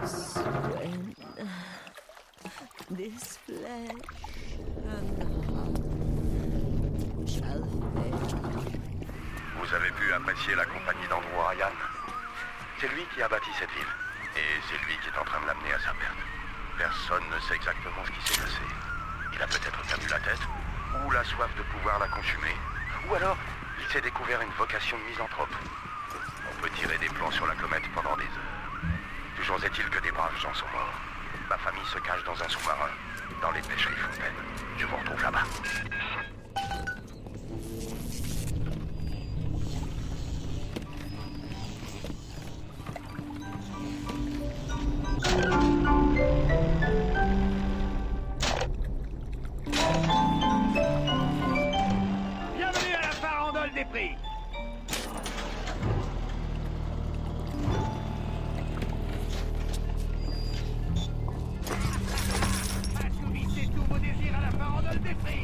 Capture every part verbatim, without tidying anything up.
This brain, this flesh and heart shall fail. Vous avez pu apprécier la compagnie d'endroit, Yann. C'est lui qui a bâti cette ville. Et c'est lui qui est en train de l'amener à sa perte. Personne ne sait exactement ce qui s'est passé. Il a peut-être perdu la tête, ou la soif de pouvoir la consumer. Ou alors, il s'est découvert une vocation de misanthrope. On peut tirer des plans sur la comète pendant des heures. Toujours est-il que des braves gens sont morts. Ma famille se cache dans un sous-marin, dans les pêcheries Fontaine. Je vous retrouve là-bas. Bienvenue à la farandole des prix. Assouvissez tous vos désirs à la farandole des prix.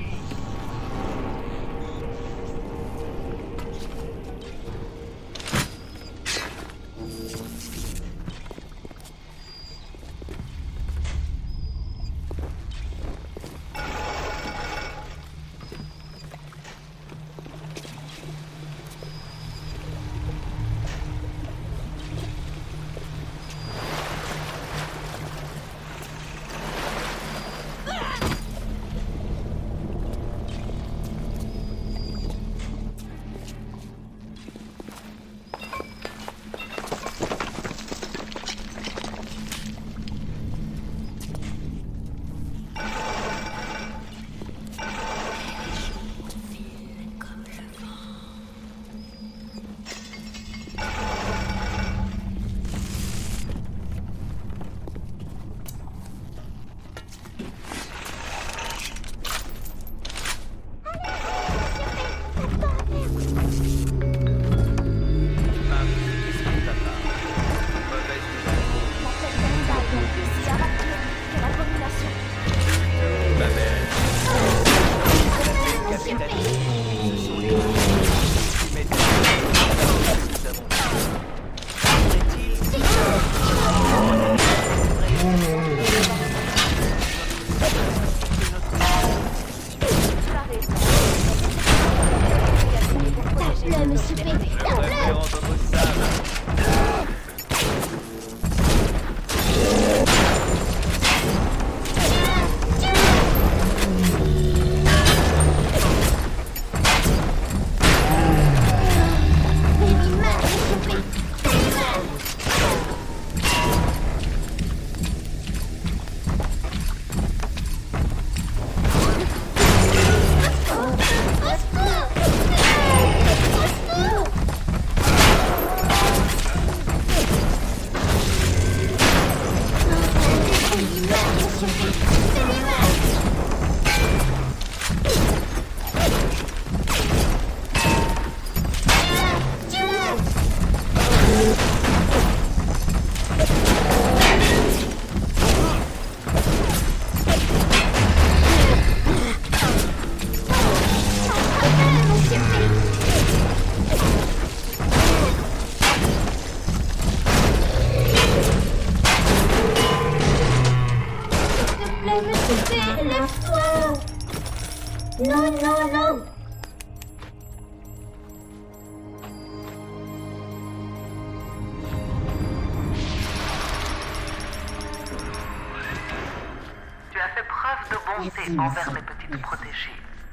Envers mes petites protégées.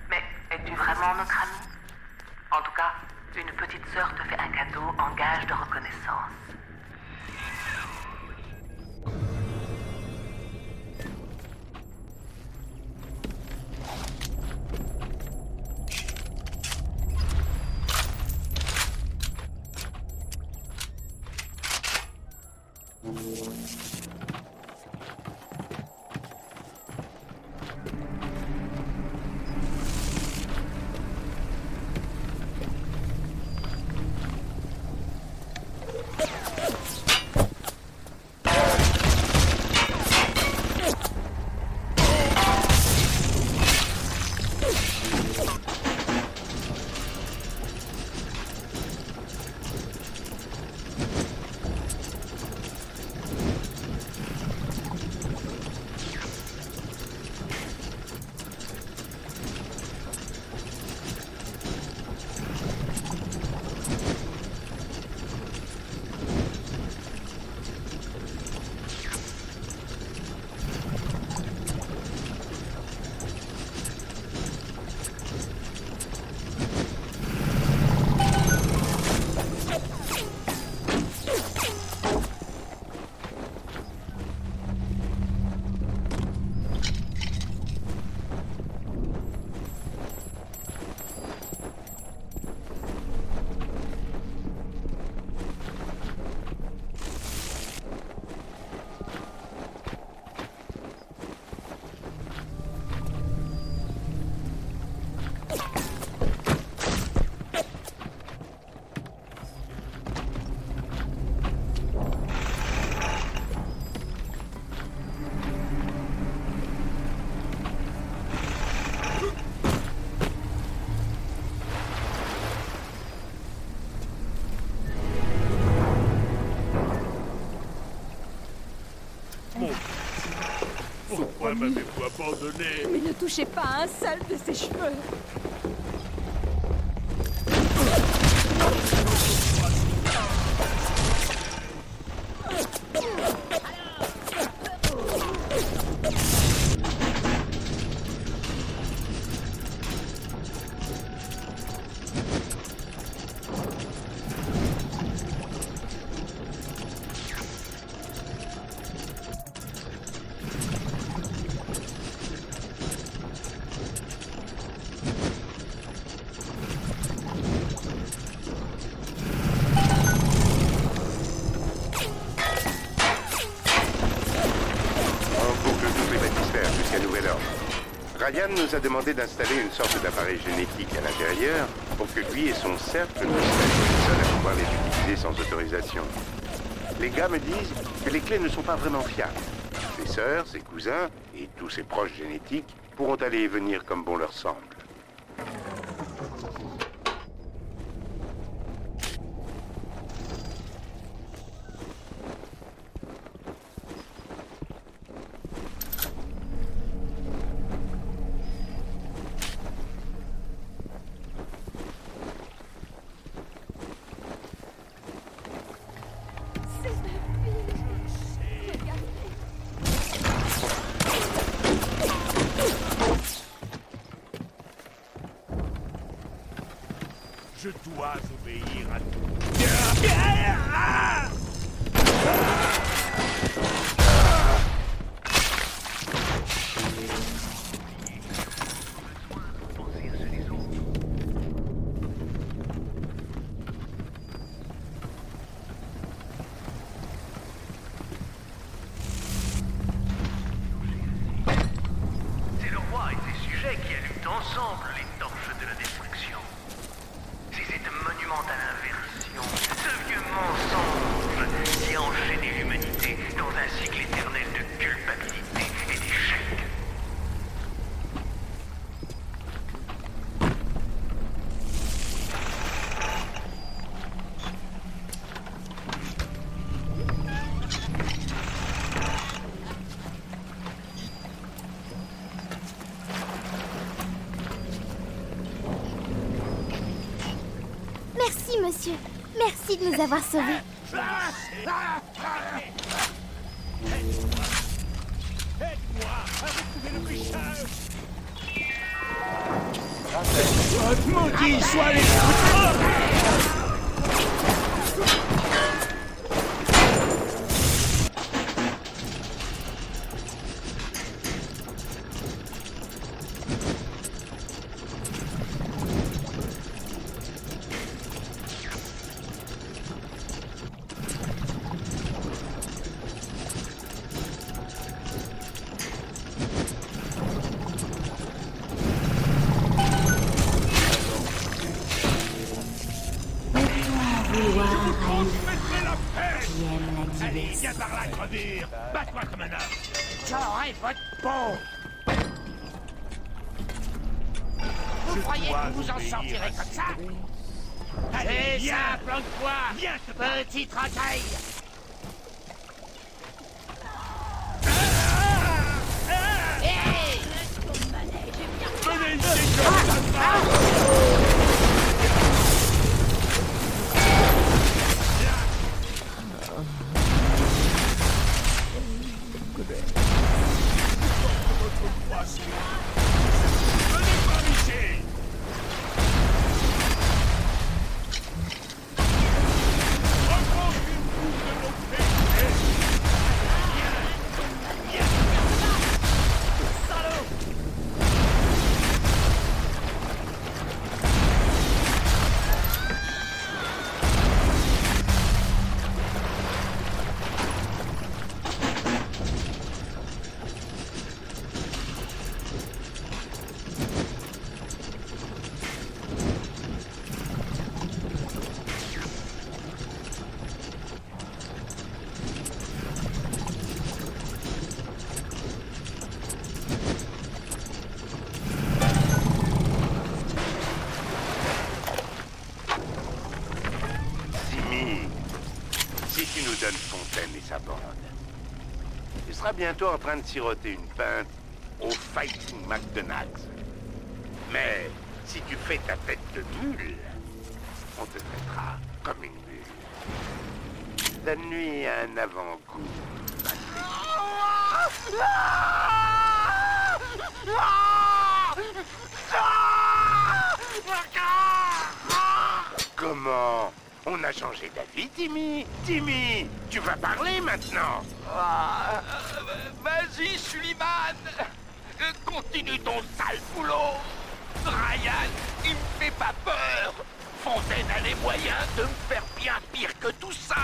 Mais es-tu vraiment notre amie? En tout cas, une petite sœur te fait un cadeau en gage de reconnaissance. Pourquoi m'avez-vous abandonné? Mais ne touchez pas à un seul de ses cheveux. Yann nous a demandé d'installer une sorte d'appareil génétique à l'intérieur pour que lui et son cercle ne soient les seuls à pouvoir les utiliser sans autorisation. Les gars me disent que les clés ne sont pas vraiment fiables. Ses sœurs, ses cousins et tous ses proches génétiques pourront aller et venir comme bon leur semble. Je dois obéir à tout. Monsieur, merci de nous avoir sauvés. Fontaine et sa bande. Il sera bientôt en train de siroter une pinte au Fighting McDonagh. Mais si tu fais ta tête de mule, on te traitera comme une mule. Donne-lui un avant-goût. Comment? On a changé d'avis, Timmy. Timmy, tu vas parler maintenant. Ah, vas-y, Sullivan. Continue ton sale boulot. Ryan, il me fait pas peur. Fontaine a les moyens de me faire bien pire que tout ça.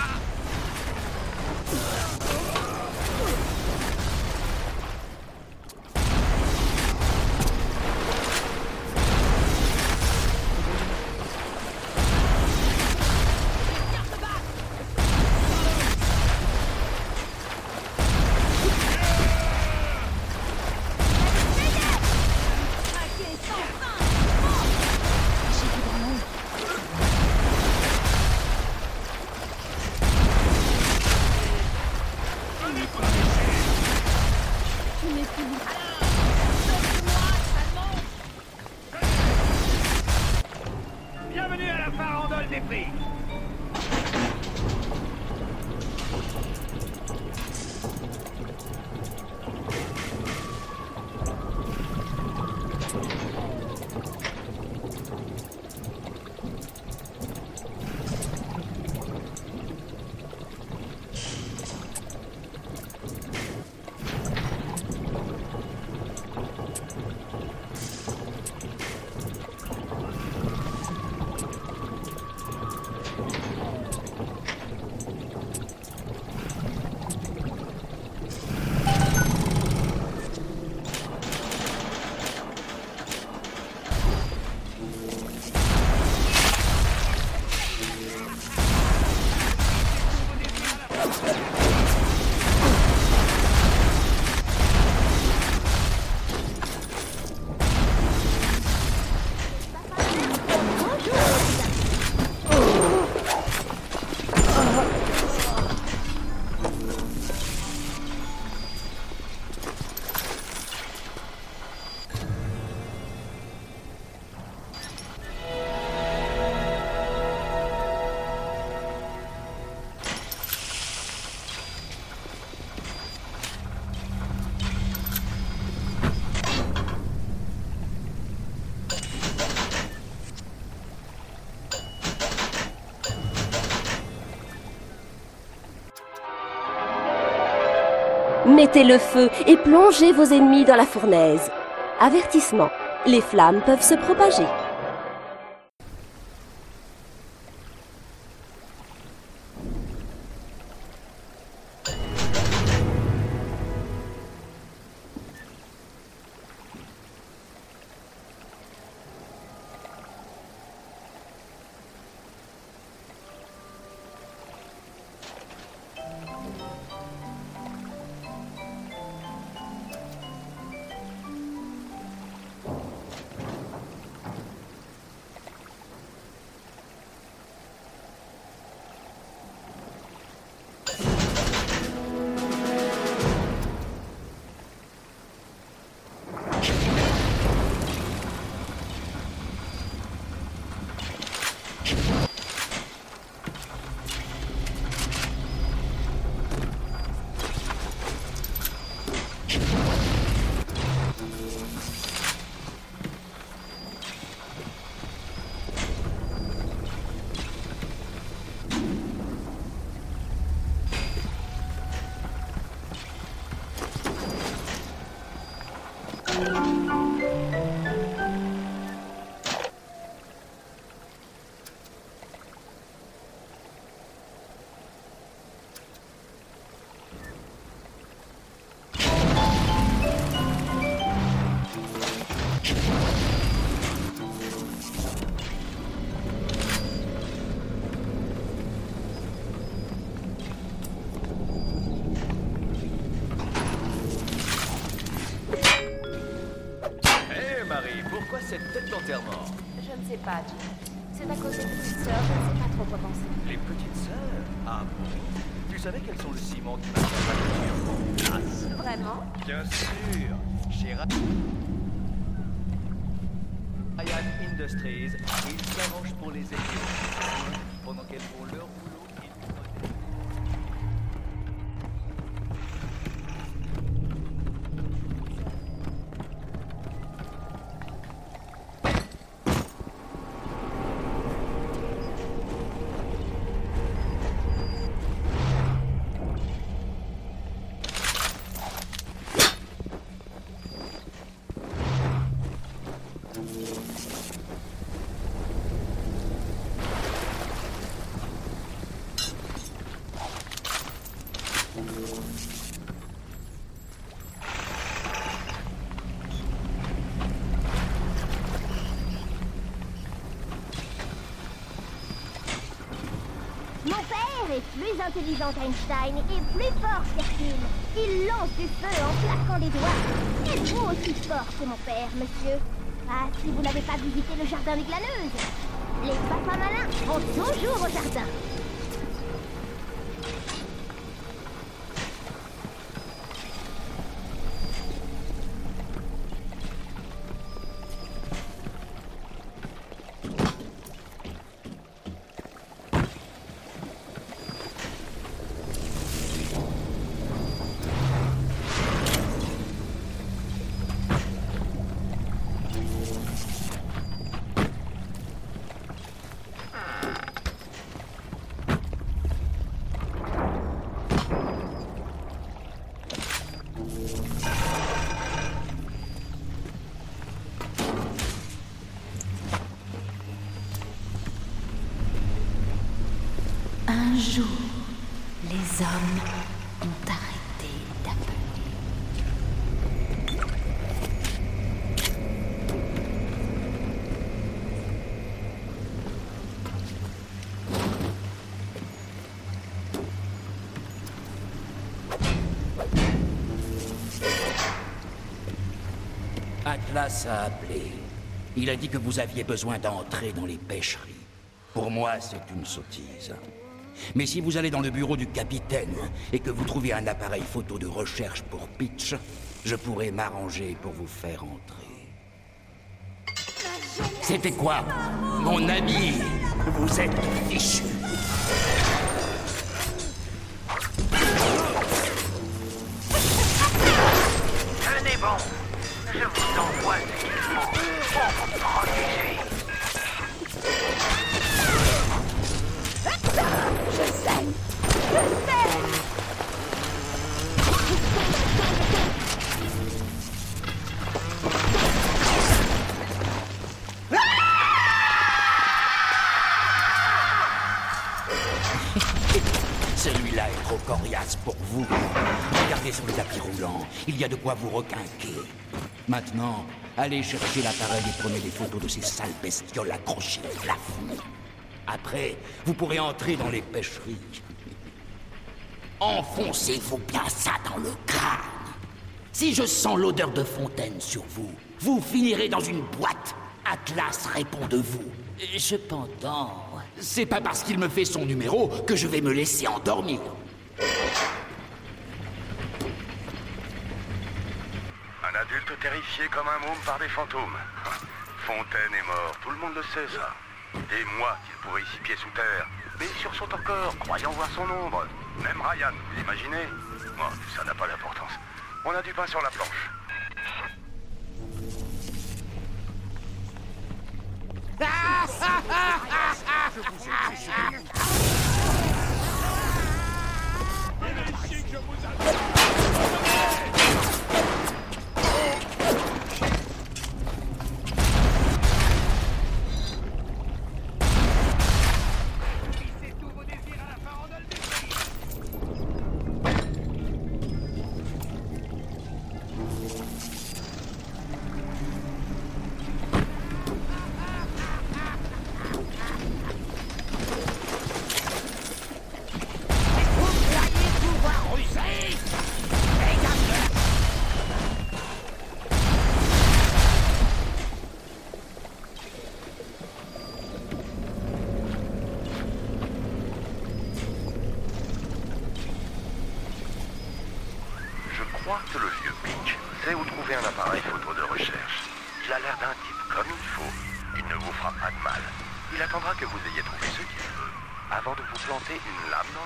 Mettez le feu et plongez vos ennemis dans la fournaise. Avertissement, les flammes peuvent se propager. Je ne sais pas, Jim. C'est à cause des petites sœurs, je ne sais pas trop quoi penser. Les petites sœurs? Ah bon? Tu savez quels sont le ciment du matin? Vraiment? Bien sûr. Chez Ryan Industries, ils s'arrangent pour les aider. Pendant qu'elles font leur boulot, ils plus intelligent Einstein et plus fort Hercule. Il lance du feu en claquant les doigts. Êtes-vous aussi fort que mon père, monsieur? Ah, si vous n'avez pas visité le jardin des glaneuses. Les papas malins ont toujours au jardin. Un jour, les hommes ont arrêté d'appeler. Atlas a appelé. Il a dit que vous aviez besoin d'entrer dans les pêcheries. Pour moi, c'est une sottise. Mais si vous allez dans le bureau du capitaine et que vous trouvez un appareil photo de recherche pour Peach, je pourrai m'arranger pour vous faire entrer. C'était quoi, mon ami? Vous êtes fichu. Tenez bon, je vous envoie ce qu'il faut pour vous protéger. Je saigne! Je saigne! Celui-là est trop coriace pour vous. Regardez sur le tapis roulant, il y a de quoi vous requinquer. Maintenant, allez chercher l'appareil et prenez des photos de ces sales bestioles accrochées au plafond. Après, vous pourrez entrer dans les pêcheries. Enfoncez-vous bien ça dans le crâne. Si je sens l'odeur de fontaine sur vous, vous finirez dans une boîte. Atlas répond de vous. Cependant, c'est pas parce qu'il me fait son numéro que je vais me laisser endormir. Un adulte terrifié comme un môme par des fantômes. Fontaine est mort, tout le monde le sait ça. Des mois qu'il pourrait six pieds sous terre, mais sur son encore, croyant voir son ombre. Même Ryan, vous imaginez? Moi, oh, ça n'a pas d'importance. On a du pain sur la planche. croire que le vieux Peach sait où trouver un appareil photo de recherche. Il a l'air d'un type comme il faut. Il ne vous fera pas de mal. Il attendra que vous ayez trouvé ce qu'il veut avant de vous planter une lame dans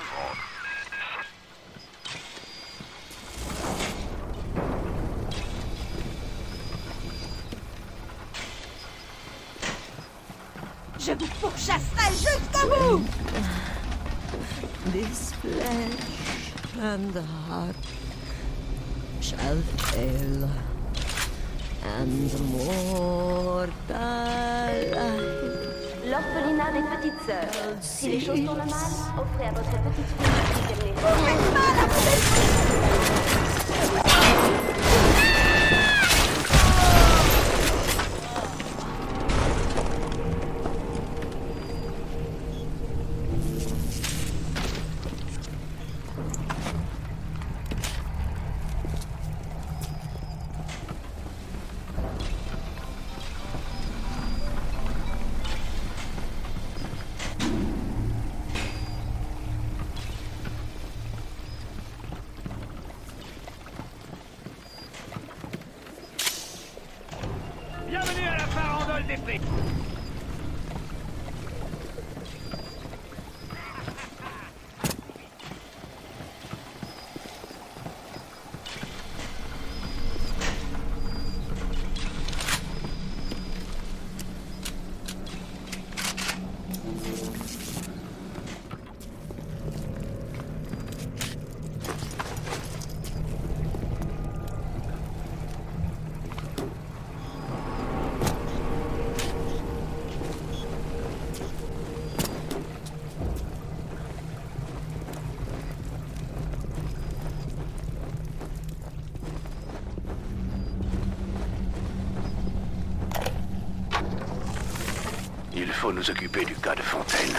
le ventre. Je vous pourchasserai jusqu'à vous! This flesh and heart shall fail, and mortal life. L'orphelinat des petites sœurs. Si les choses tournent mal, offrez à votre petite fille de vous aimer. Offrez mal à votre petite fille! Il faut nous occuper du cas de Fontaine.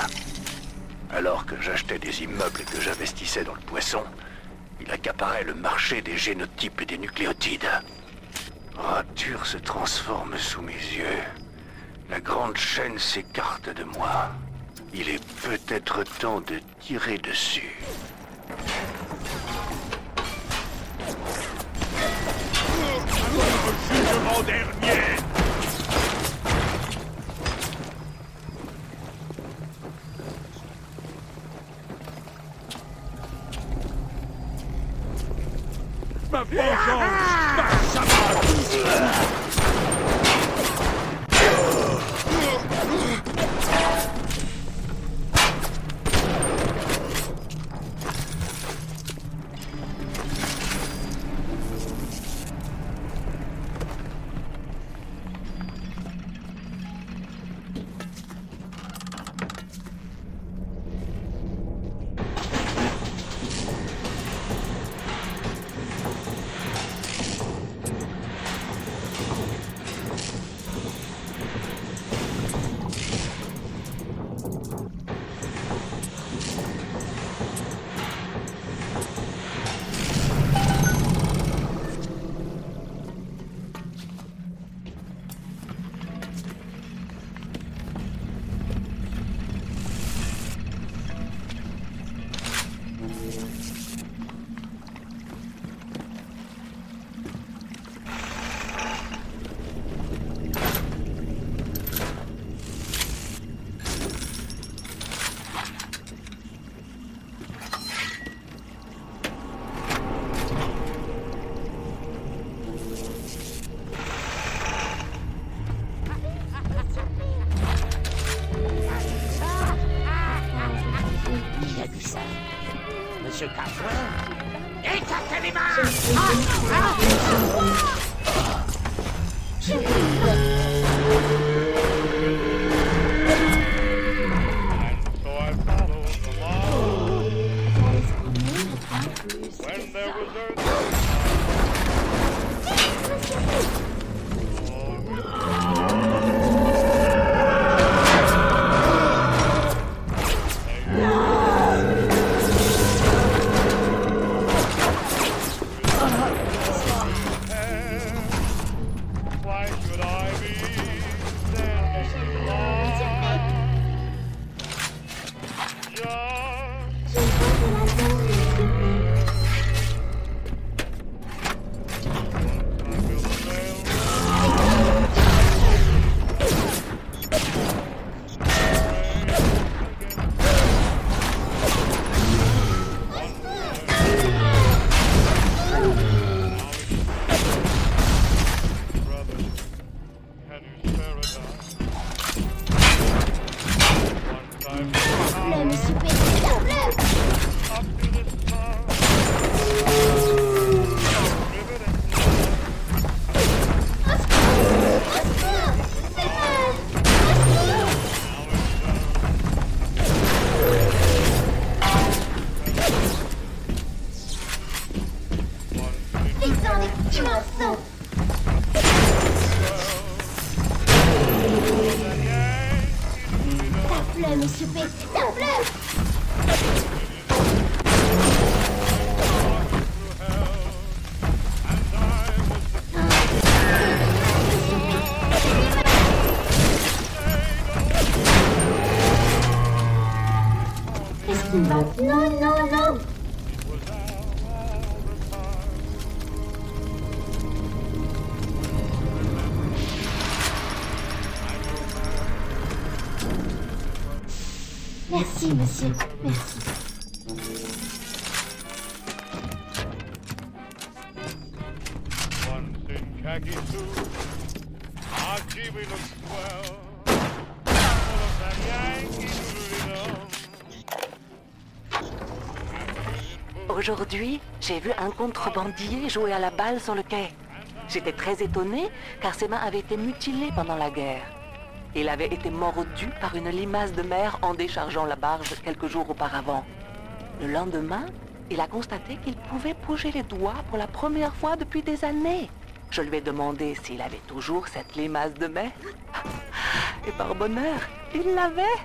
Alors que j'achetais des immeubles et que j'investissais dans le poisson, il accaparait le marché des génotypes et des nucléotides. Rapture se transforme sous mes yeux. La grande chaîne s'écarte de moi. Il est peut-être temps de tirer dessus. Jugement dernier! morceau. Tape-le, mon soupé, tape-le. Non, non, non. Merci, monsieur. Merci. Aujourd'hui, j'ai vu un contrebandier jouer à la balle sur le quai. J'étais très étonnée, car ses mains avaient été mutilées pendant la guerre. Il avait été mordu par une limace de mer en déchargeant la barge quelques jours auparavant. Le lendemain, il a constaté qu'il pouvait bouger les doigts pour la première fois depuis des années. Je lui ai demandé s'il avait toujours cette limace de mer. Et par bonheur, il l'avait.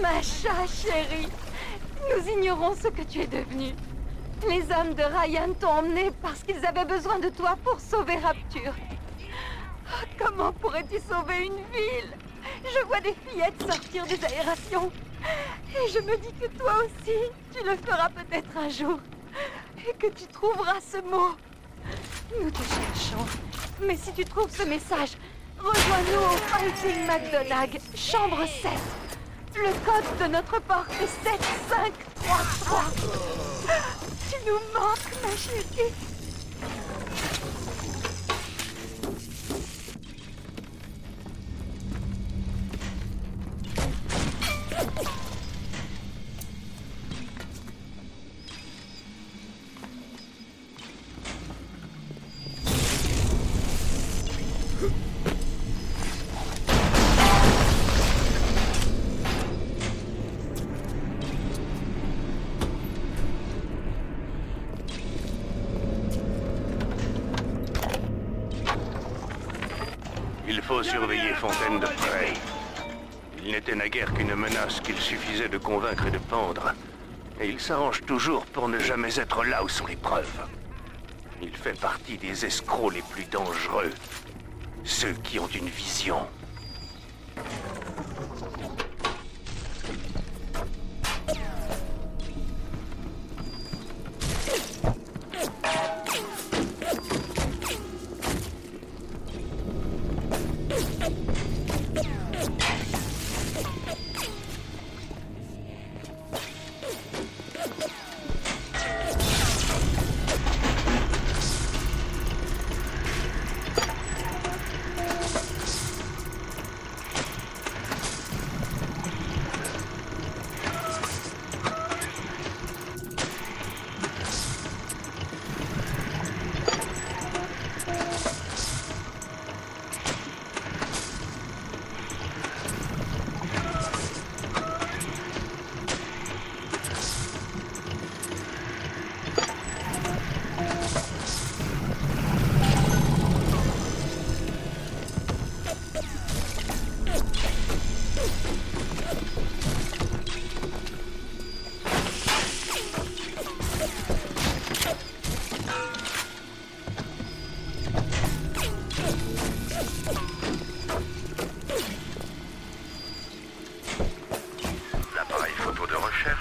Masha, chérie, nous ignorons ce que tu es devenue. Les hommes de Ryan t'ont emmenée parce qu'ils avaient besoin de toi pour sauver Rapture. Oh, comment pourrais-tu sauver une ville? Je vois des fillettes sortir des aérations. Et je me dis que toi aussi, tu le feras peut-être un jour. Et que tu trouveras ce mot. Nous te cherchons. Mais si tu trouves ce message, rejoins-nous au Paletine McDonagh, chambre sept. Le code de notre porte est sept cinq trois trois. Tu nous manques, ma chérie. Surveiller Fontaine de près. Il n'était naguère qu'une menace qu'il suffisait de convaincre et de pendre. Et il s'arrange toujours pour ne jamais être là où sont les preuves. Il fait partie des escrocs les plus dangereux. Ceux qui ont une vision.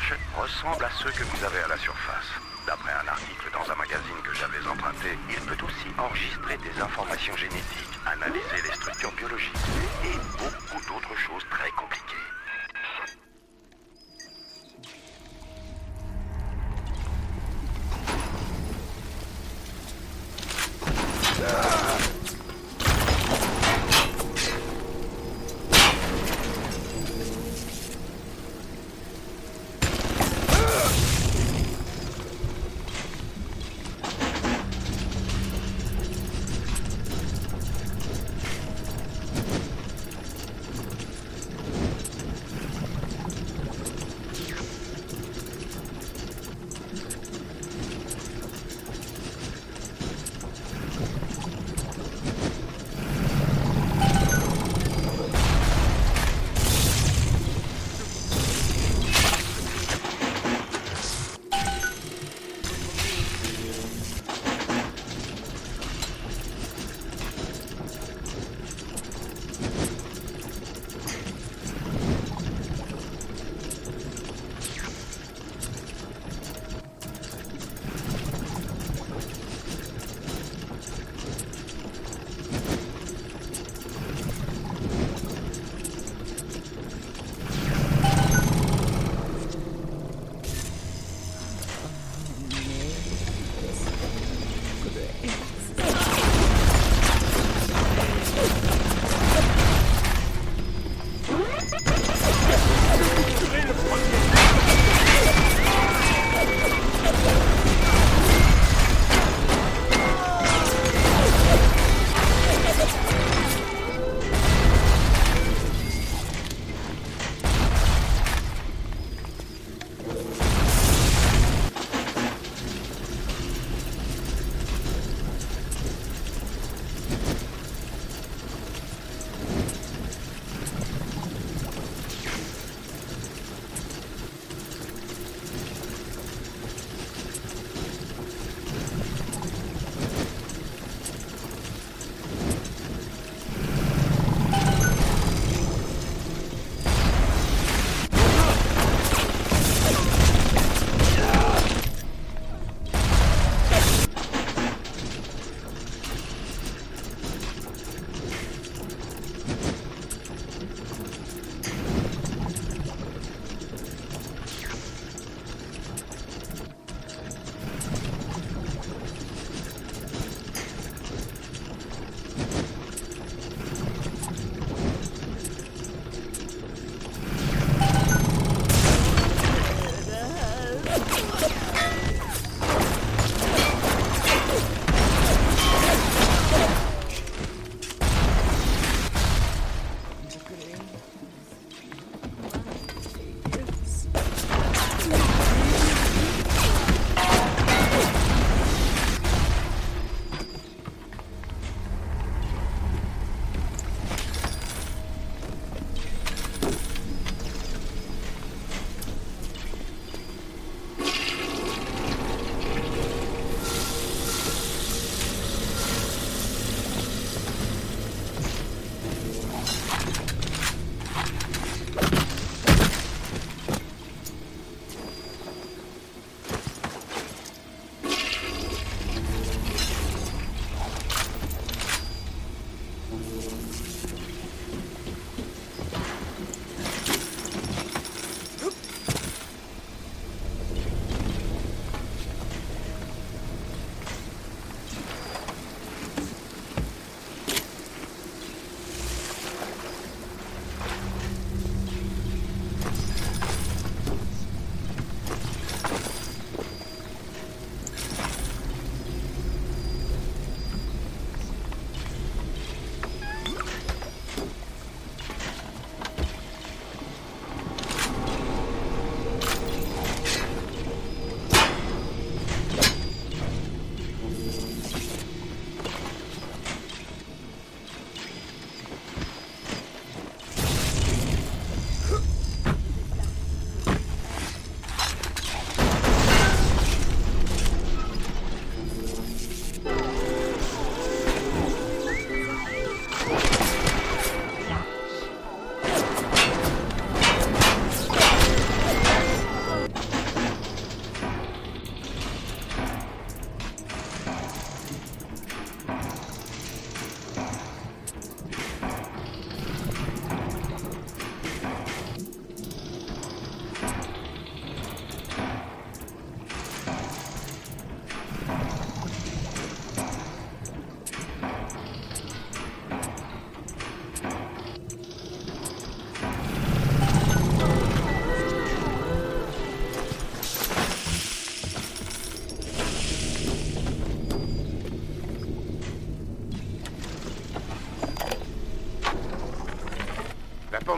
Peach ressemble à ceux que vous avez à la surface. D'après un article dans un magazine que j'avais emprunté, il peut aussi enregistrer des informations génétiques, analyser les structures biologiques et beaucoup d'autres choses très compliquées.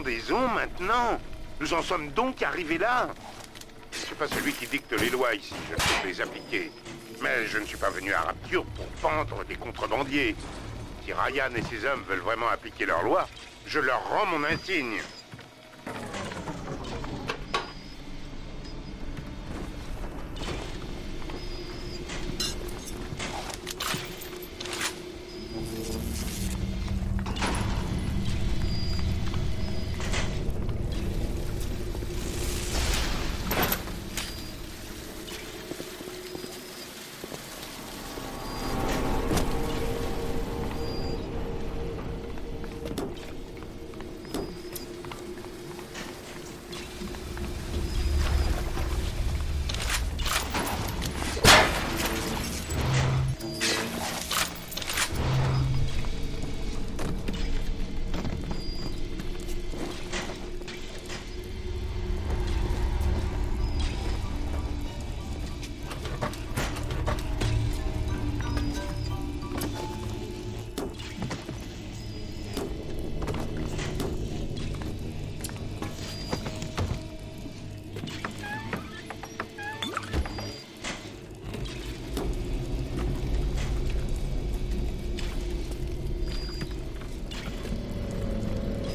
temps des eaux maintenant. Nous en sommes donc arrivés là. Je ne suis pas celui qui dicte les lois ici, je ne peux les appliquer. Mais je ne suis pas venu à Rapture pour pendre des contrebandiers. Si Ryan et ses hommes veulent vraiment appliquer leurs lois, je leur rends mon insigne.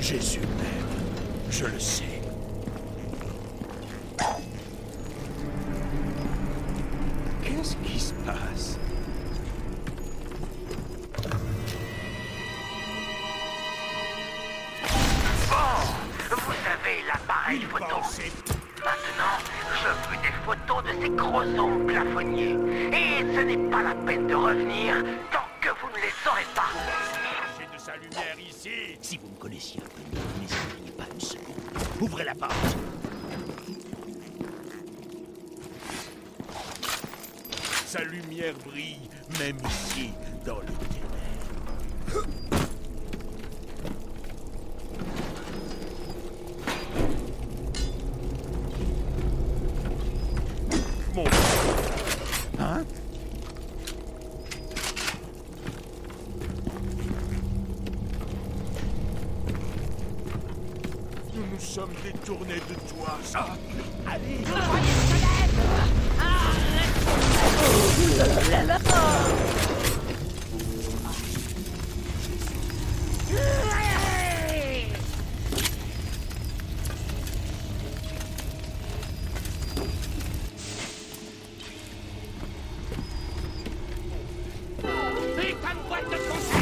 Jésus m'aime, je le sais. Qu'est-ce qui se passe? Bon, vous avez l'appareil photo. Maintenant, je veux des photos de ces chromosomes plafonniers. Et ce n'est pas la peine de revenir tant que vous ne les saurez pas. J'ai de sa lumière ici. Si vous me connaissiez un peu mieux, n'hésitez pas une seconde. Ouvrez la porte. Sa lumière brille, même ici, dans le ténèbres. Mon... Hein? Nous sommes détournés de toi, ça. Ah, allez, oh, les squelettes. Arrête. Oh, là, là, là. Hey. Vite à une boîte de concert.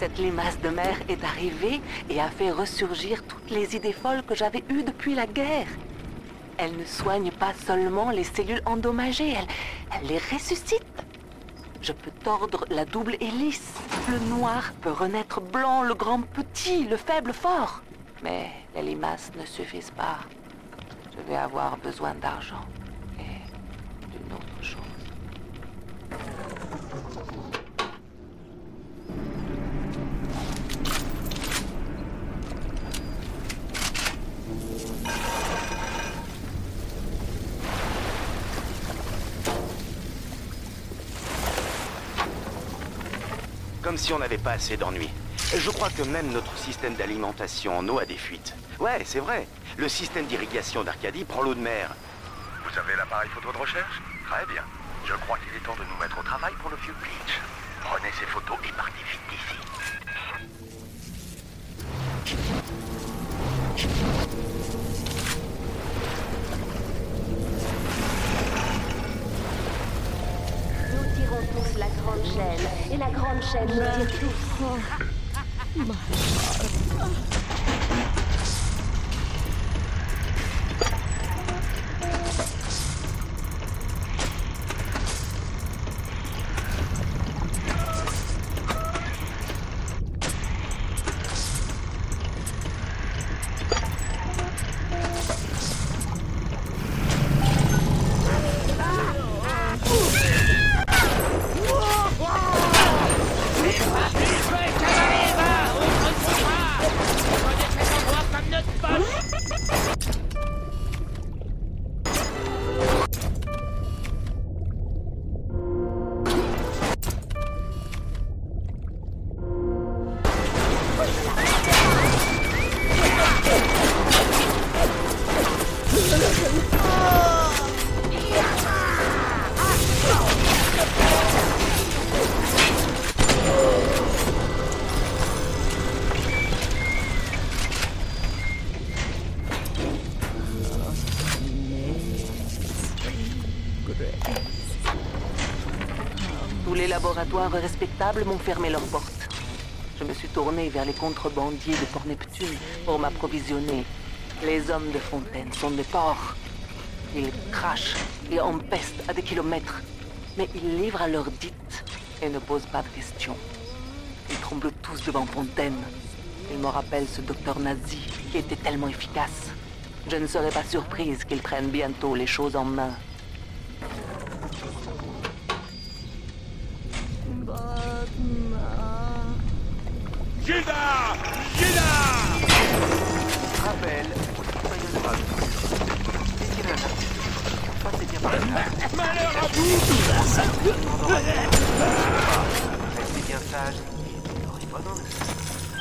Cette limace de mer est arrivée et a fait ressurgir toutes les idées folles que j'avais eues depuis la guerre. Elle ne soigne pas seulement les cellules endommagées, elle, elle les ressuscite. Je peux tordre la double hélice. Le noir peut renaître blanc, le grand petit, le faible fort. Mais les limaces ne suffisent pas. Je vais avoir besoin d'argent et d'une autre chose. Comme si on n'avait pas assez d'ennuis. Je crois que même notre système d'alimentation en eau a des fuites. Ouais, c'est vrai. Le système d'irrigation d'Arcadie prend l'eau de mer. Vous avez l'appareil photo de recherche ? Très bien. Je crois qu'il est temps de nous mettre au travail pour le vieux Peach. Prenez ces photos et partez vite d'ici. Nous tirons tous la grande chaîne, et la grande chaîne nous tire tous. Les laboratoires respectables m'ont fermé leurs portes. Je me suis tourné vers les contrebandiers de Port Neptune pour m'approvisionner. Les hommes de Fontaine sont des porcs. Ils crachent et empestent à des kilomètres. Mais ils livrent à leur dite et ne posent pas de questions. Ils tremblent tous devant Fontaine. Ils me rappellent ce docteur nazi qui était tellement efficace. Je ne serais pas surprise qu'ils prennent bientôt les choses en main. Judas Judas Rappel aux citoyens de Rapture. Malheur à vous. Restez bien sages. N'aurez pas d'angoisse.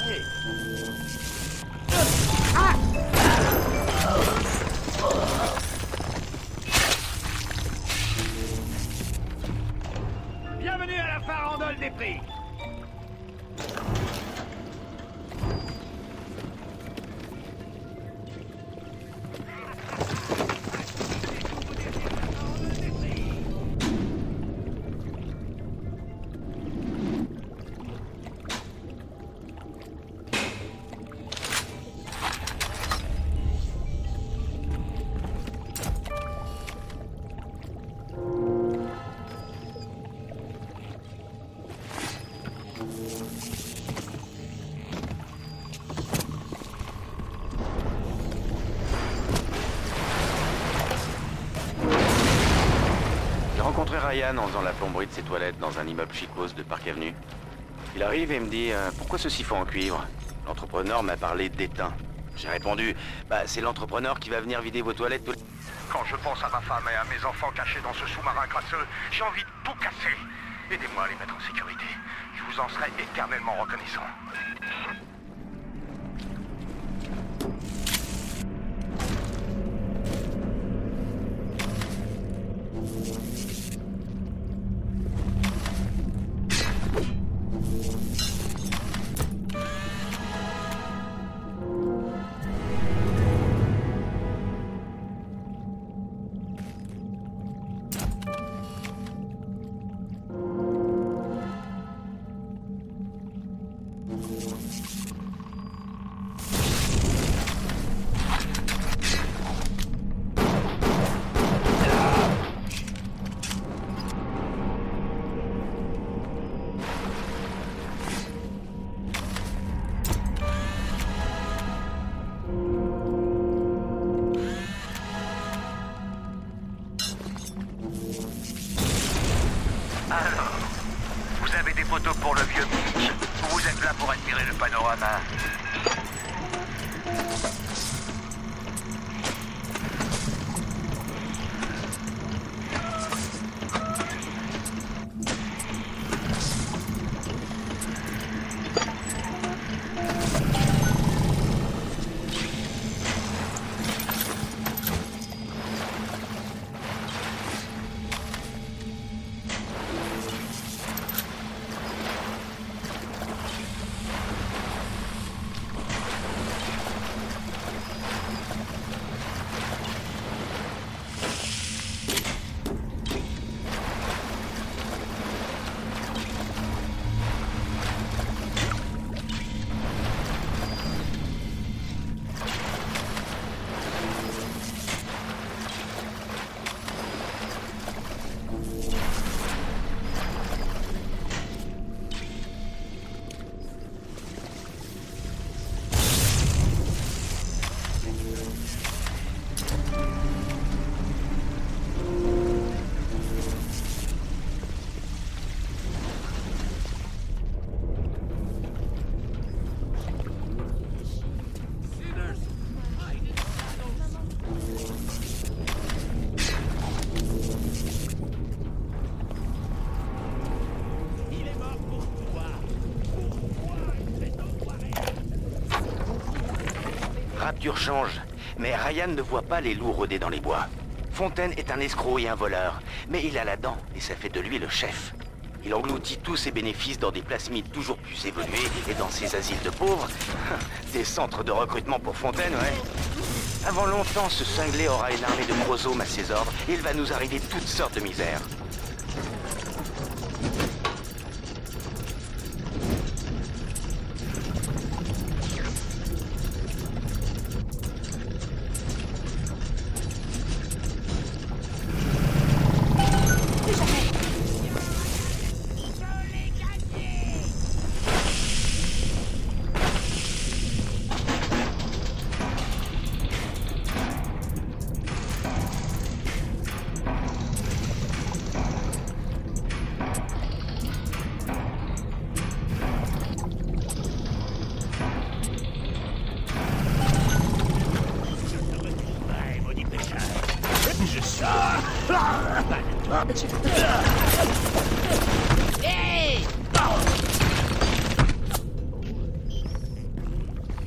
Bienvenue à la farandole des prix. Ryan en faisant la plomberie de ses toilettes dans un immeuble chicose de Parc Avenue. Il arrive et me dit euh, « Pourquoi ce siphon en cuivre ?» L'entrepreneur m'a parlé d'étain. J'ai répondu bah, « C'est l'entrepreneur qui va venir vider vos toilettes tous les... » Quand je pense à ma femme et à mes enfants cachés dans ce sous-marin crasseux, j'ai envie de tout casser. Aidez-moi à les mettre en sécurité. Je vous en serai éternellement reconnaissant. Thank you. sauf pour le vieux Peach. Vous êtes là pour admirer le panorama. Rapture change, mais Ryan ne voit pas les loups rôder dans les bois. Fontaine est un escroc et un voleur, mais il a la dent et ça fait de lui le chef. Il engloutit tous ses bénéfices dans des plasmides toujours plus évolués et dans ses asiles de pauvres. Des centres de recrutement pour Fontaine, ouais. Avant longtemps, ce cinglé aura une armée de chromosomes à ses ordres et il va nous arriver toutes sortes de misères.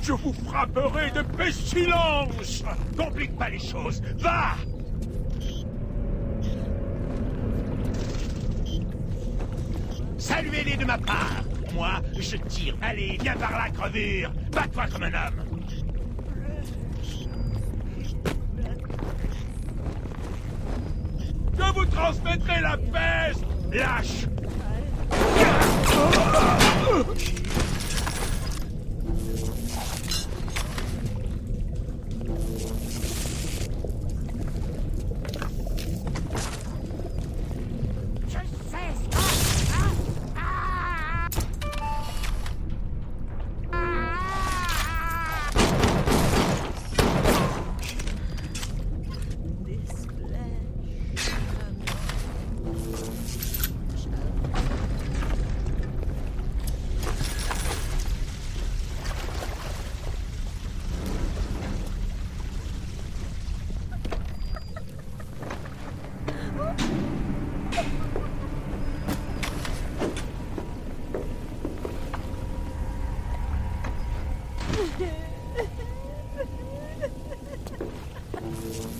Je vous frapperai de pestilence! Complique pas les choses, va! Saluez-les de ma part! Moi, je tire. Allez, viens par là, crevure! Bats-toi comme un homme! Je vous transmettrai la peste! Lâche!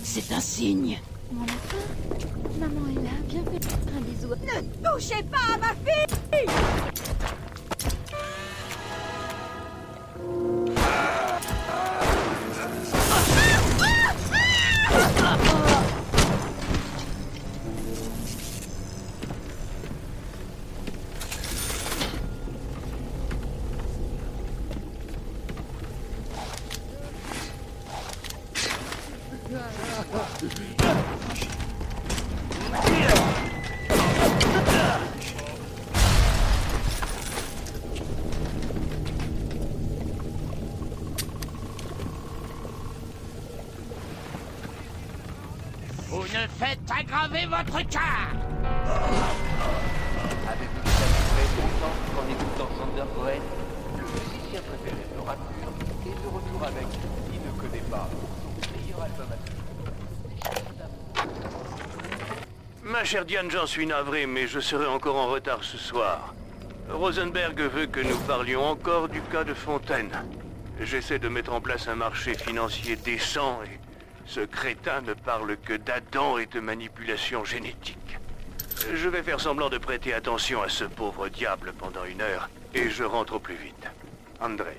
C'est un signe. Mon lapin, maman est là, bienvenue. Un bisou. Ne touchez pas à ma fille! Vous ne faites aggraver votre cas. Avez-vous déjà sens qu'en écoutant Sander Poët, le musicien préféré de Rapture est de retour avec qui ne connaît pas son meilleur album à tous. Ma chère Diane, j'en suis navré, mais je serai encore en retard ce soir. Rosenberg veut que nous parlions encore du cas de Fontaine. J'essaie de mettre en place un marché financier décent et ce crétin ne parle que d'Adam et de manipulation génétique. Je vais faire semblant de prêter attention à ce pauvre diable pendant une heure et je rentre au plus vite. André.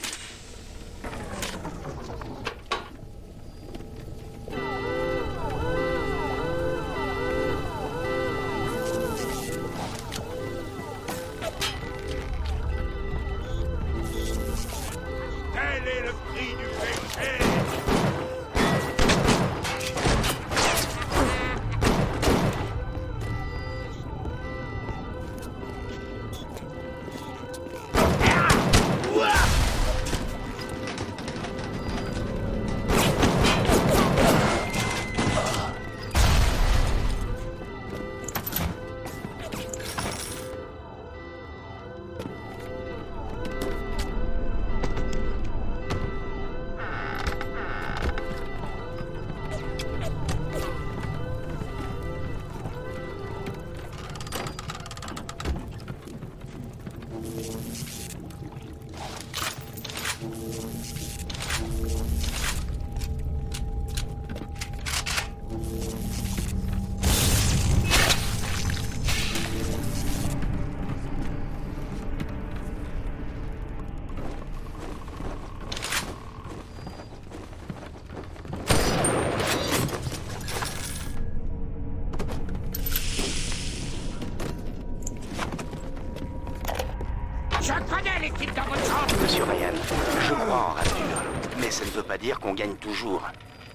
On gagne toujours.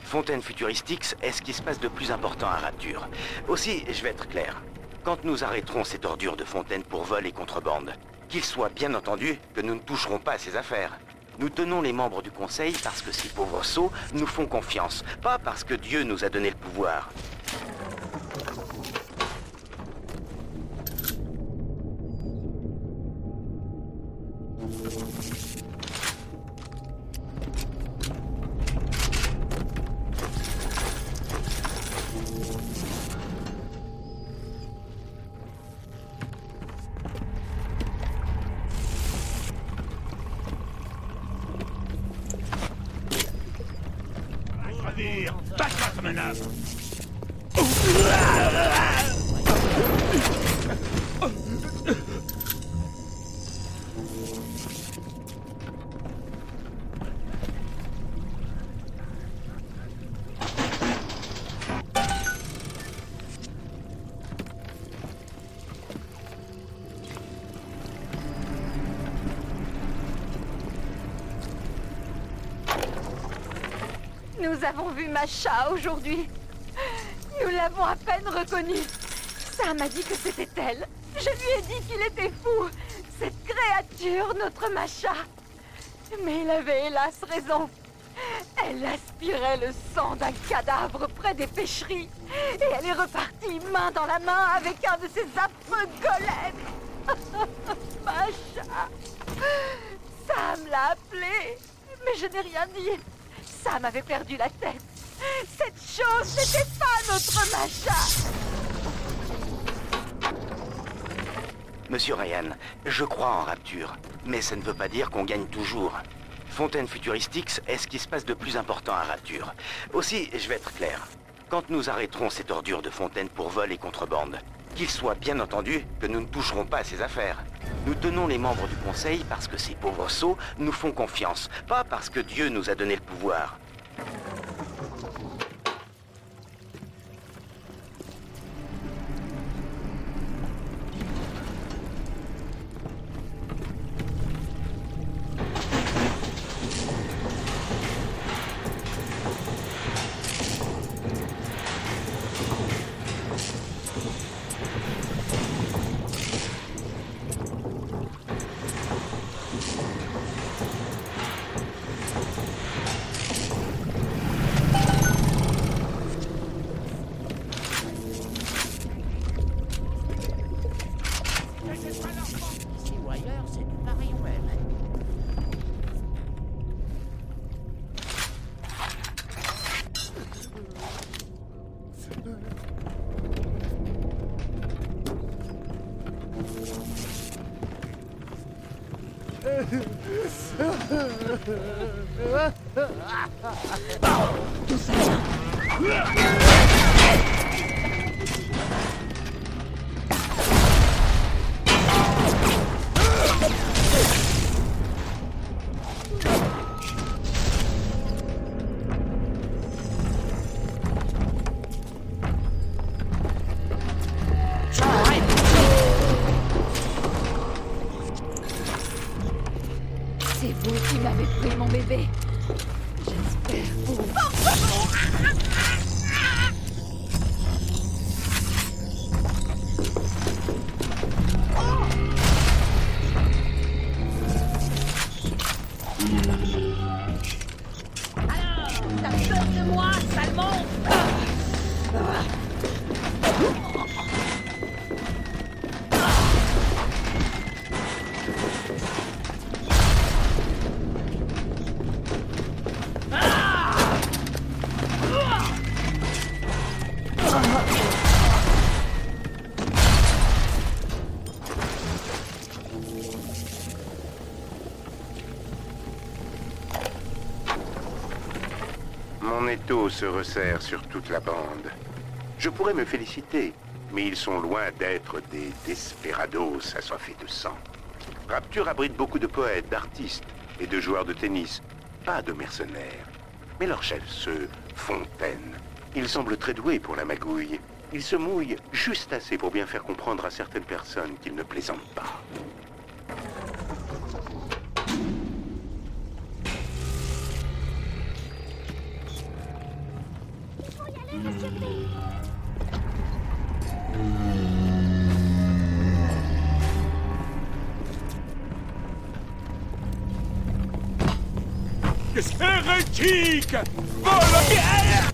Fontaine Futuristics est ce qui se passe de plus important à Rapture. Aussi, je vais être clair, quand nous arrêterons ces ordures de Fontaine pour vol et contrebande, qu'il soit bien entendu que nous ne toucherons pas à ces affaires. Nous tenons les membres du Conseil parce que ces pauvres sots nous font confiance, pas parce que Dieu nous a donné le pouvoir. Nous avons vu Masha aujourd'hui. Nous l'avons à peine reconnue. Sam m'a dit que c'était elle. Je lui ai dit qu'il était fou. Cette créature, notre Masha. Mais il avait hélas raison. Elle aspirait le sang d'un cadavre près des pêcheries. Et elle est repartie main dans la main avec un de ses affreux collègues. Masha. Sam l'a appelée. Mais je n'ai rien dit. Sam avait perdu la tête. Cette chose n'était pas notre Masha. Monsieur Ryan, je crois en Rapture, mais ça ne veut pas dire qu'on gagne toujours. Fontaine Futuristics est ce qui se passe de plus important à Rapture. Aussi, je vais être clair, quand nous arrêterons cette ordure de Fontaine pour vol et contrebande, qu'il soit bien entendu que nous ne toucherons pas à ces affaires. Nous tenons les membres du Conseil parce que ces pauvres sots nous font confiance, pas parce que Dieu nous a donné le pouvoir. Tout ça. Se resserre sur toute la bande. Je pourrais me féliciter, mais ils sont loin d'être des desperados assoiffés de sang. Rapture abrite beaucoup de poètes, d'artistes et de joueurs de tennis, pas de mercenaires. Mais leur chef, ce Fontaine, il semble très doué pour la magouille. Il se mouille juste assez pour bien faire comprendre à certaines personnes qu'il ne plaisante pas. Hérétique! Volontaire!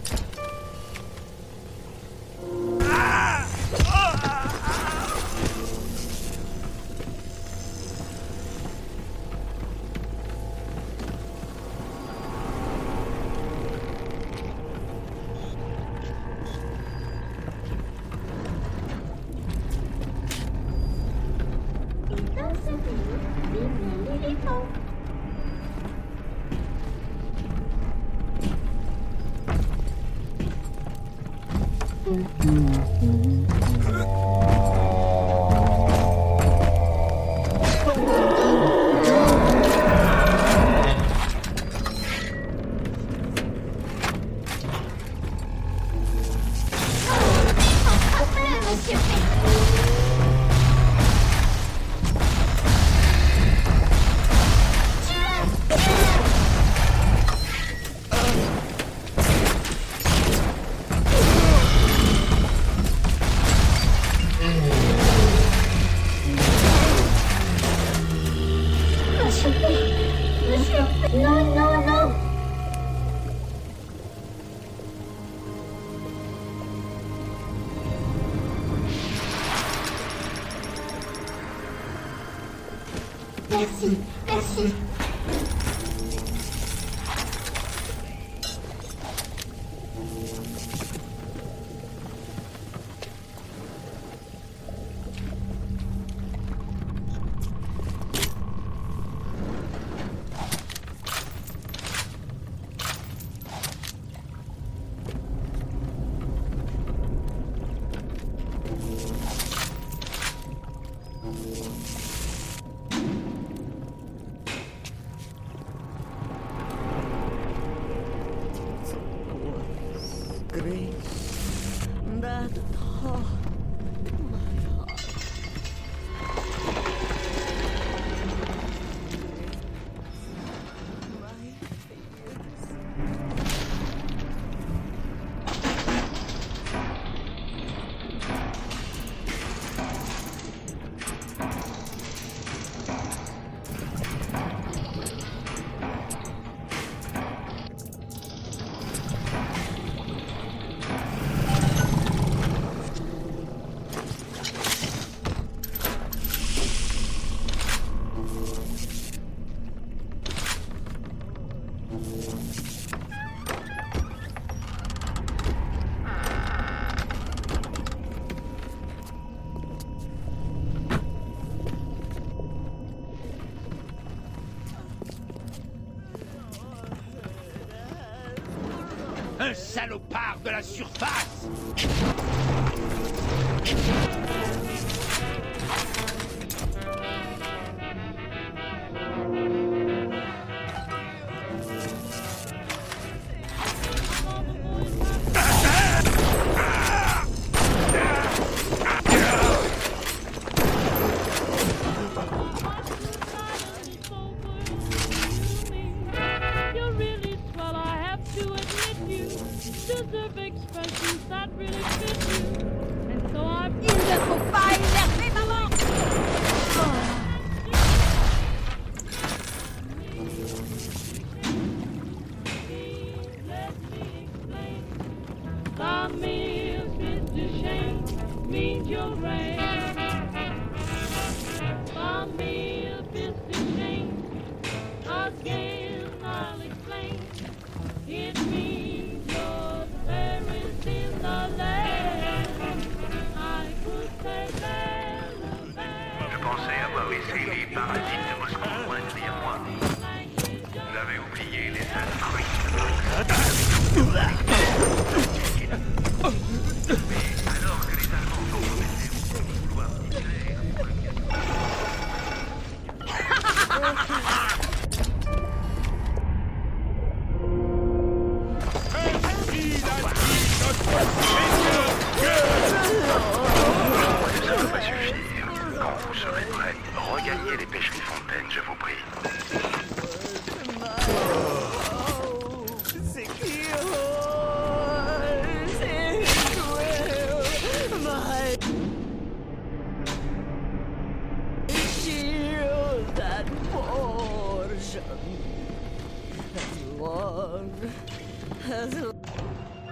Un salopard de la surface!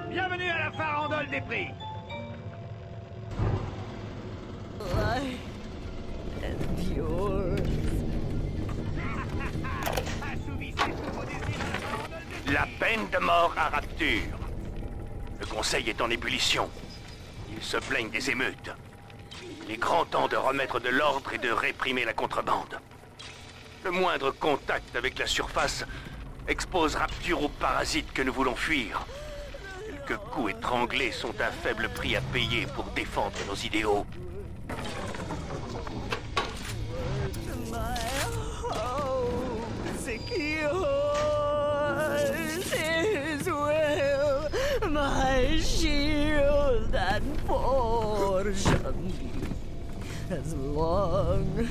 Bienvenue à la farandole des prix. Life is pure. La peine de mort à Rapture. Le conseil est en ébullition. Ils se plaignent des émeutes. Il est grand temps de remettre de l'ordre et de réprimer la contrebande. Le moindre contact avec la surface expose Rapture aux parasites que nous voulons fuir. Quelques coups étranglés sont un faible prix à payer pour défendre nos idéaux. The Lord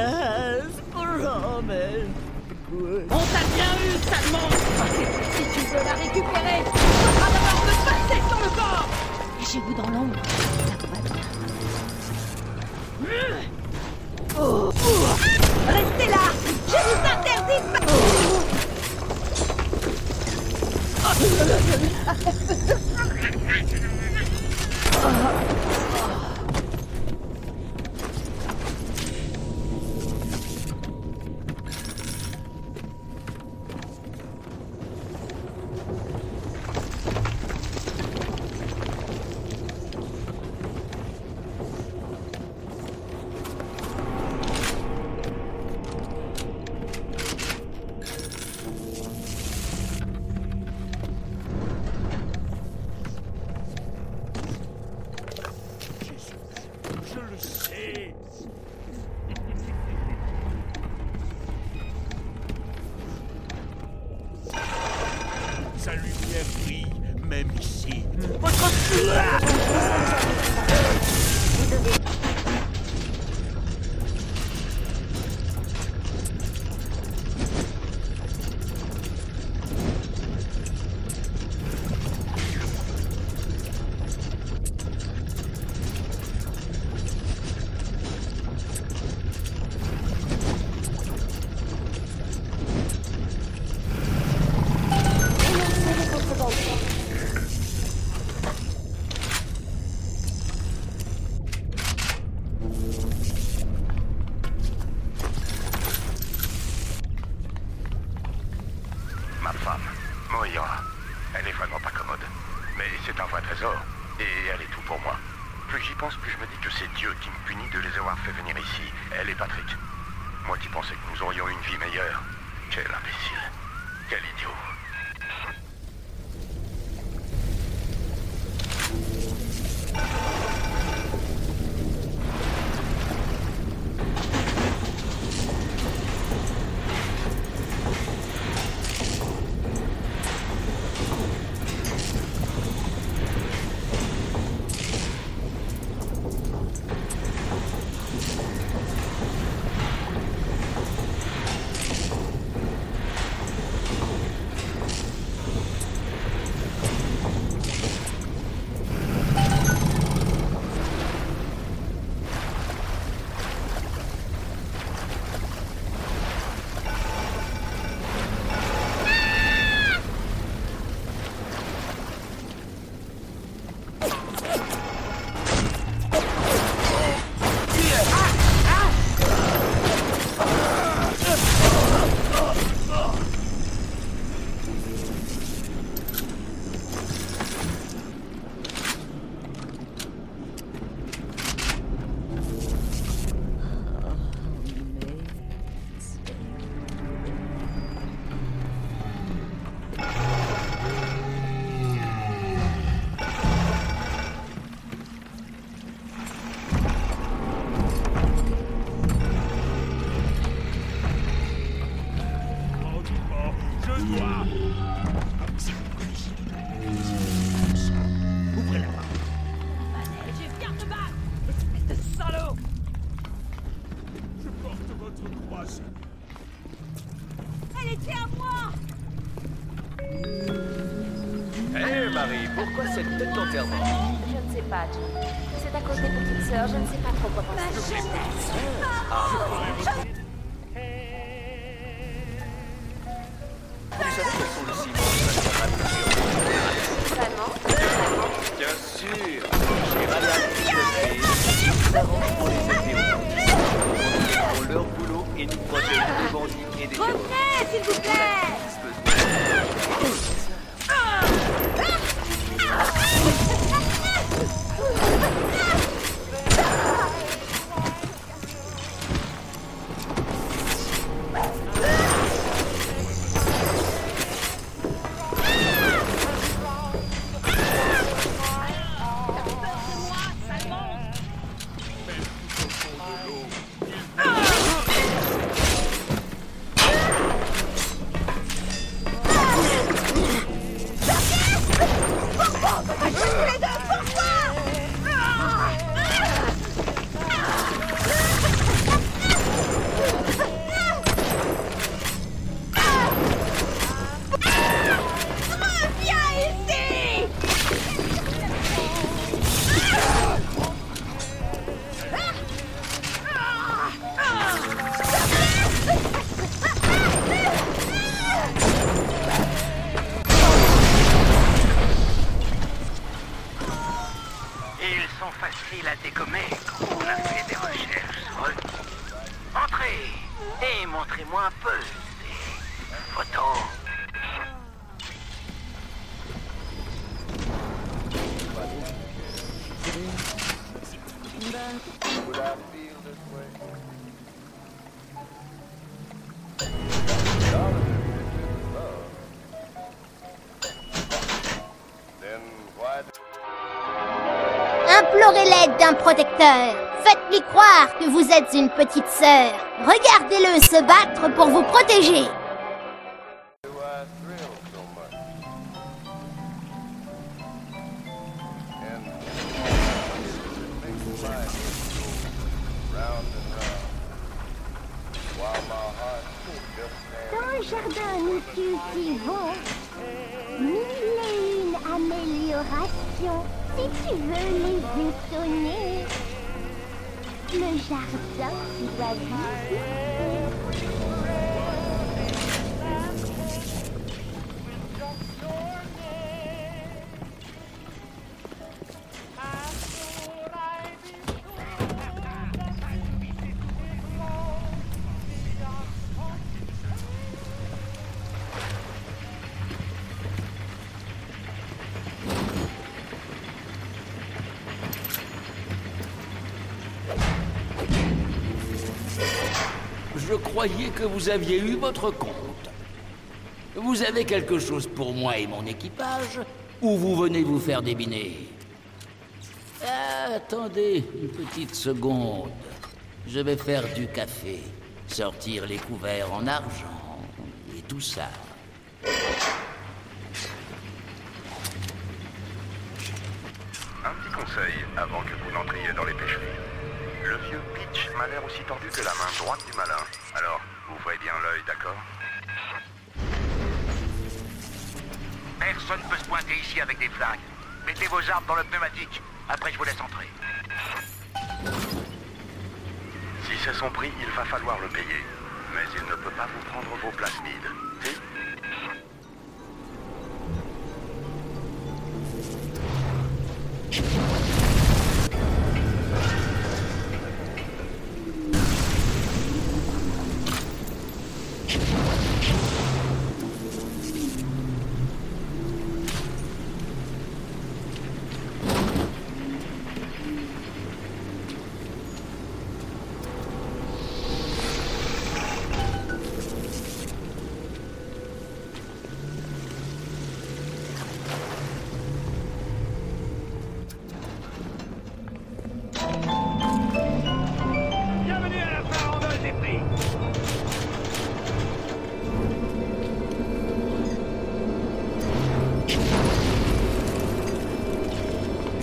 has promised good. On t'a bien eu, sale monstre! Si tu veux la récupérer, tu devras d'abord te passer sur le corps! Cachez-vous dans l'ombre, ça va bien. Oh. Ah, restez là! Je vous interdis de ma... Oh. Ma femme, Moira, Elle est vraiment pas commode. Mais c'est un vrai trésor. Et elle est tout pour moi. Plus j'y pense, plus je me dis que c'est Dieu qui me punit de les avoir fait venir ici. Elle et Patrick. Moi qui pensais que nous aurions une vie meilleure. Quel imbécile. Quel idiot. Implorez l'aide d'un protecteur. Faites-lui croire que vous êtes une petite sœur. Regardez-le se battre pour vous protéger. je croyais que vous aviez eu votre compte. Vous avez quelque chose pour moi et mon équipage, ou vous venez vous faire débiner? Ah, attendez une petite seconde. Je vais faire du café, sortir les couverts en argent et tout ça. Un petit conseil avant que vous n'entriez dans les pêcheries. Le vieux Peach m'a l'air aussi tordu que la main droite du malin. Alors, ouvrez bien l'œil, d'accord? Personne ne peut se pointer ici avec des flingues. Mettez vos armes dans le pneumatique. Après, je vous laisse entrer. Si c'est son prix, il va falloir le payer. Mais il ne peut pas vous prendre vos plasmides. Si ?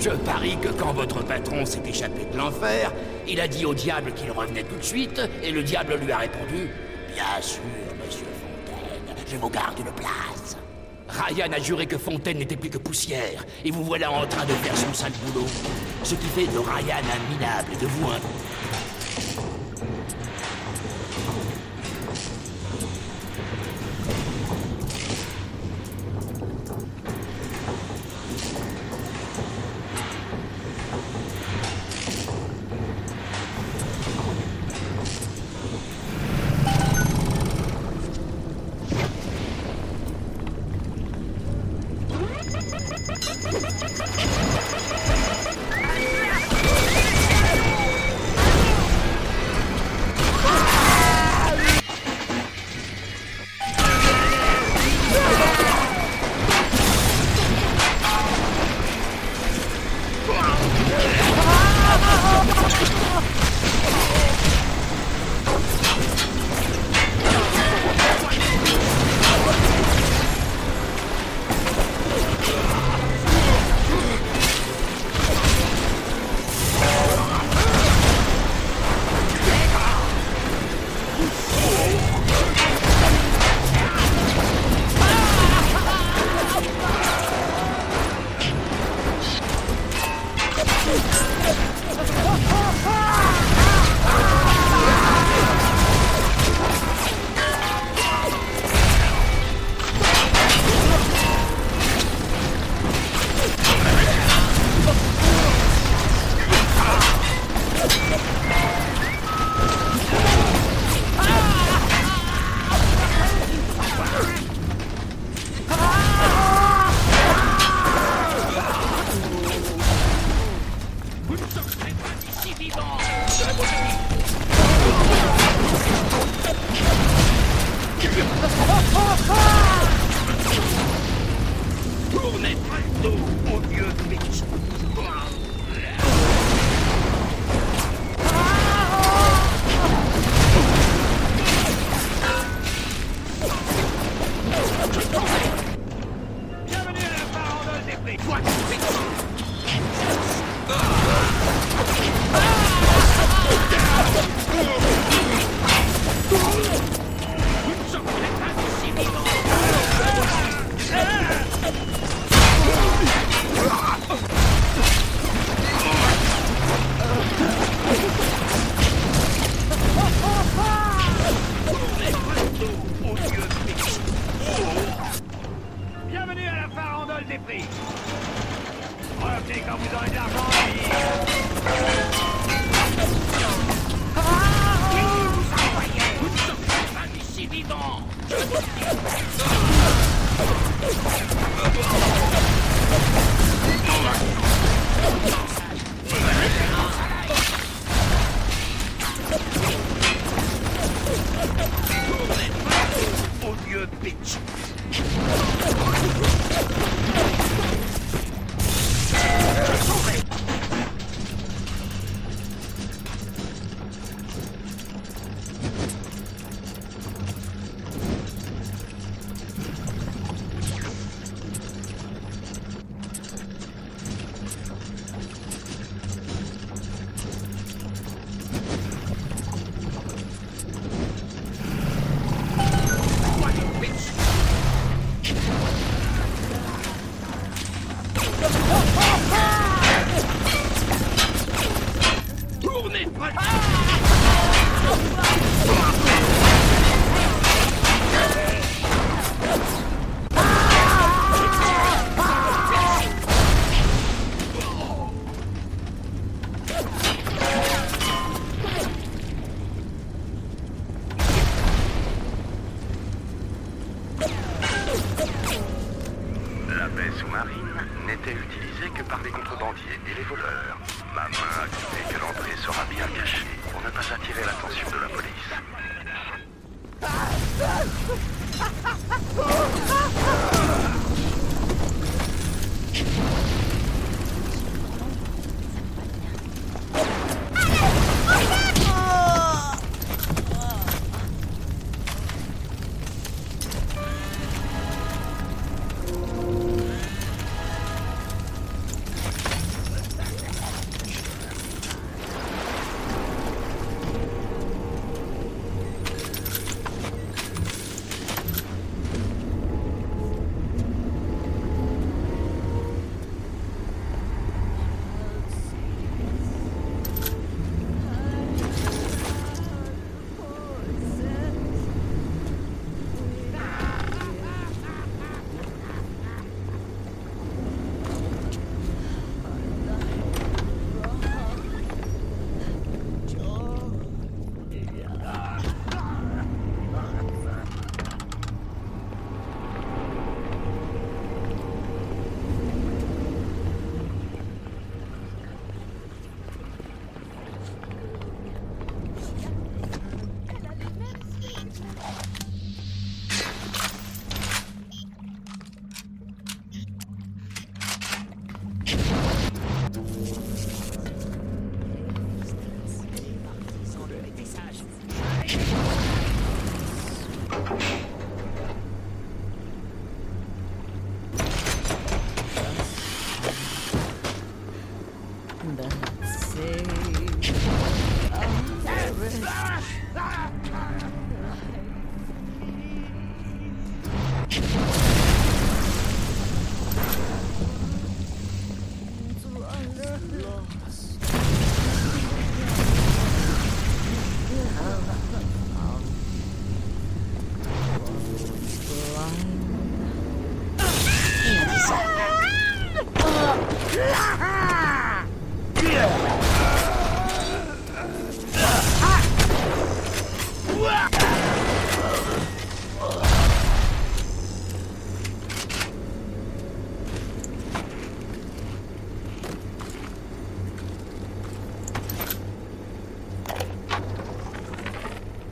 Je parie que quand votre patron s'est échappé de l'enfer, il a dit au diable qu'il revenait tout de suite, et le diable lui a répondu « Bien sûr, monsieur Fontaine, je vous garde une place. » Ryan a juré que Fontaine n'était plus que poussière, et vous voilà en train de faire son sale boulot. Ce qui fait de Ryan un minable et de vous un...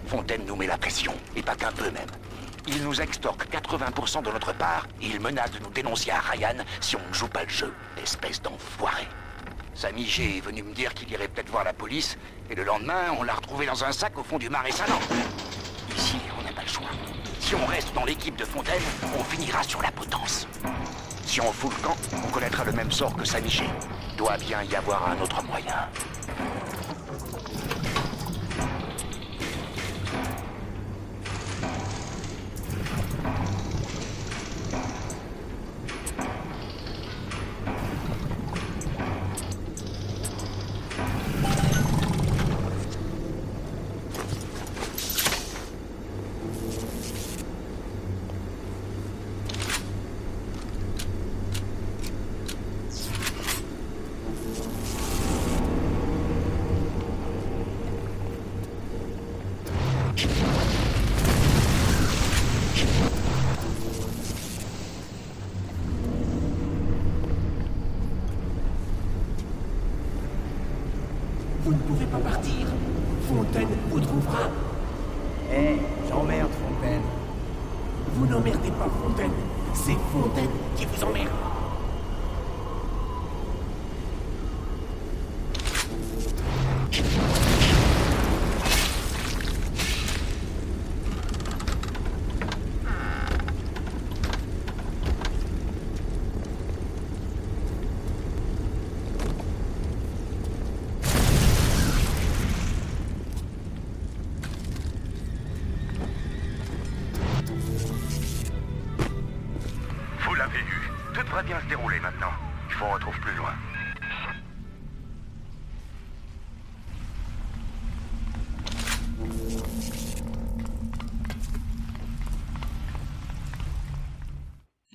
Fontaine nous met la pression, et pas qu'un peu même. Il nous extorque quatre-vingts pour cent de notre part, et il menace de nous dénoncer à Ryan si on ne joue pas le jeu. Espèce d'enfoiré. Sammy J est venu me dire qu'il irait peut-être voir la police, et le lendemain, on l'a retrouvé dans un sac au fond du marais salant. Ici, on n'a pas le choix. Si on reste dans l'équipe de Fontaine, on finira sur la potence. Si on fout le camp, on connaîtra le même sort que Sammy J. Doit bien y avoir un autre moyen.